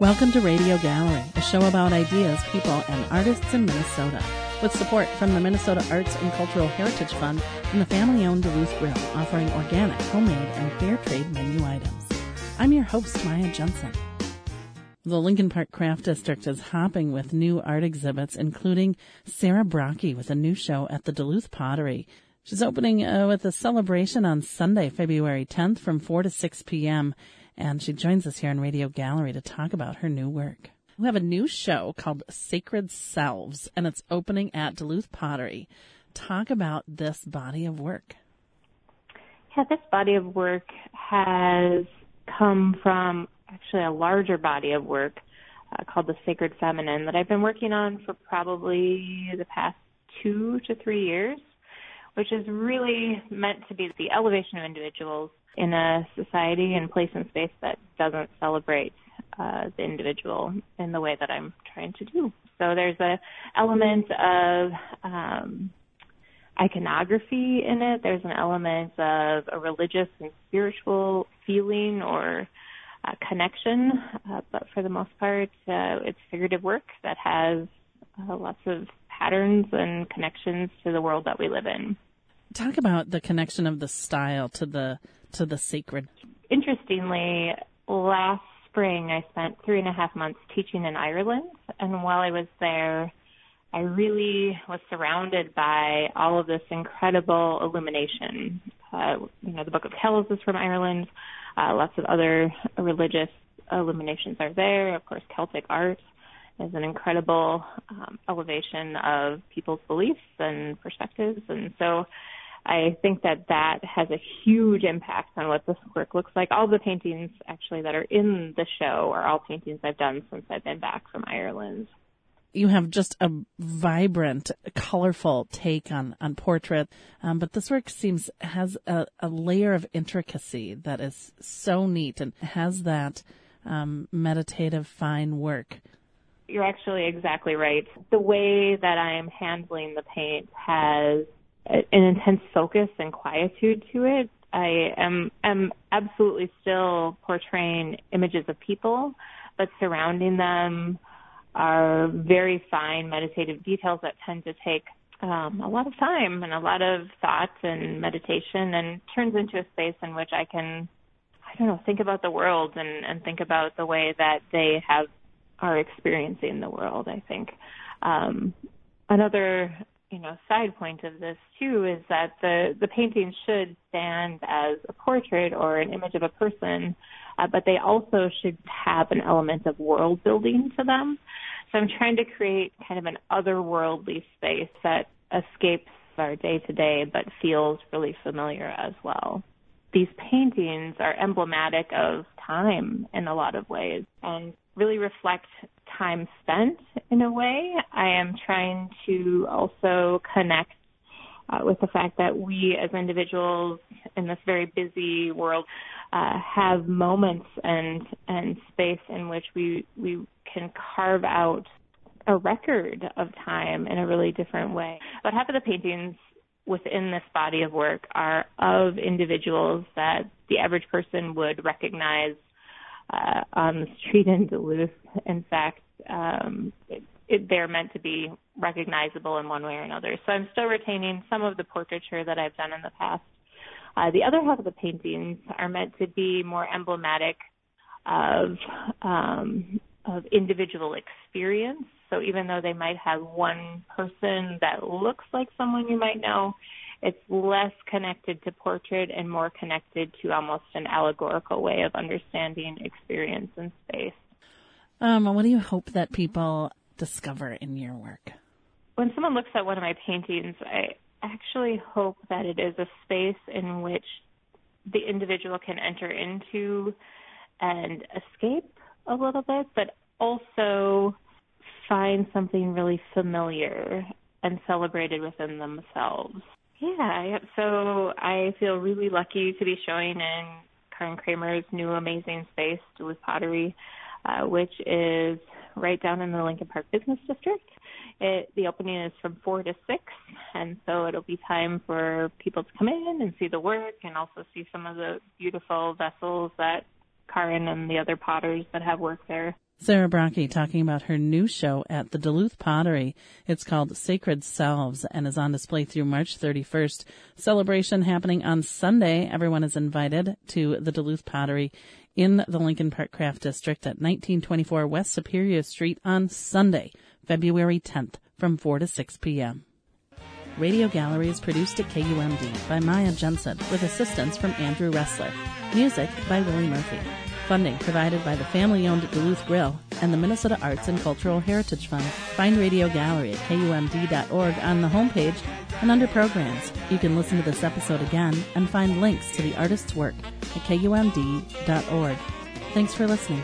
Welcome to Radio Gallery, a show about ideas, people, and artists in Minnesota, with support from the Minnesota Arts and Cultural Heritage Fund and the family-owned Duluth Grill, offering organic, homemade, and fair trade menu items. I'm your host, Maya Jensen. The Lincoln Park Craft District is hopping with new art exhibits, including Sarah Brockie with a new show at the Duluth Pottery. She's opening with a celebration on Sunday, February 10th from 4 to 6 p.m., and she joins us here in Radio Gallery to talk about her new work. We have a new show called Sacred Selves, and it's opening at Duluth Pottery. Talk about this body of work. Yeah, this body of work has come from actually a larger body of work called the Sacred Feminine that I've been working on for probably the past 2 to 3 years, which is really meant to be the elevation of individuals in a society and place and space that doesn't celebrate the individual in the way that I'm trying to do. So there's an element of iconography in it. There's an element of a religious and spiritual feeling or connection. But for the most part, it's figurative work that has lots of patterns and connections to the world that we live in. Talk about the connection of the style to the sacred. Interestingly, last spring I spent 3.5 months teaching in Ireland, and while I was there, I really was surrounded by all of this incredible illumination. The Book of Kells is from Ireland. Lots of other religious illuminations are there. Of course, Celtic art is an incredible elevation of people's beliefs and perspectives, and so I think that has a huge impact on what this work looks like. All the paintings, actually, that are in the show are all paintings I've done since I've been back from Ireland. You have just a vibrant, colorful take on portrait, but this work has a layer of intricacy that is so neat and has that meditative, fine work. You're actually exactly right. The way that I'm handling the paint has an intense focus and quietude to it. I am absolutely still portraying images of people, but surrounding them are very fine meditative details that tend to take a lot of time and a lot of thought and meditation, and turns into a space in which I can, think about the world and think about the way that they are experiencing the world, I think. Another side point of this, too, is that the painting should stand as a portrait or an image of a person, but they also should have an element of world building to them. So I'm trying to create kind of an otherworldly space that escapes our day-to-day but feels really familiar as well. These paintings are emblematic of time in a lot of ways and really reflect time spent in a way. I am trying to also connect with the fact that we as individuals in this very busy world have moments and space in which we can carve out a record of time in a really different way. But half of the paintings within this body of work are of individuals that the average person would recognize on the street in Duluth. In fact, they're meant to be recognizable in one way or another. So I'm still retaining some of the portraiture that I've done in the past. The other half of the paintings are meant to be more emblematic of individual experience. So even though they might have one person that looks like someone you might know, it's less connected to portrait and more connected to almost an allegorical way of understanding experience and space. What do you hope that people discover in your work? When someone looks at one of my paintings, I actually hope that it is a space in which the individual can enter into and escape a little bit, but also find something really familiar and celebrated within themselves. Yeah, so I feel really lucky to be showing in Karin Kramer's new amazing space, Duluth Pottery, which is right down in the Lincoln Park Business District. The opening is from 4 to 6, and so it'll be time for people to come in and see the work and also see some of the beautiful vessels that Karin and the other potters that have worked there Sarah Brockie talking about her new show at the Duluth Pottery. It's called Sacred Selves and is on display through March 31st. Celebration happening on Sunday. Everyone is invited to the Duluth Pottery in the Lincoln Park Craft District at 1924 West Superior Street on Sunday, February 10th from 4 to 6 p.m. Radio Gallery is produced at KUMD by Maya Jensen with assistance from Andrew Ressler. Music by Willie Murphy. Funding provided by the family-owned Duluth Grill and the Minnesota Arts and Cultural Heritage Fund. Find Radio Gallery at KUMD.org on the homepage and under Programs. You can listen to this episode again and find links to the artist's work at KUMD.org. Thanks for listening.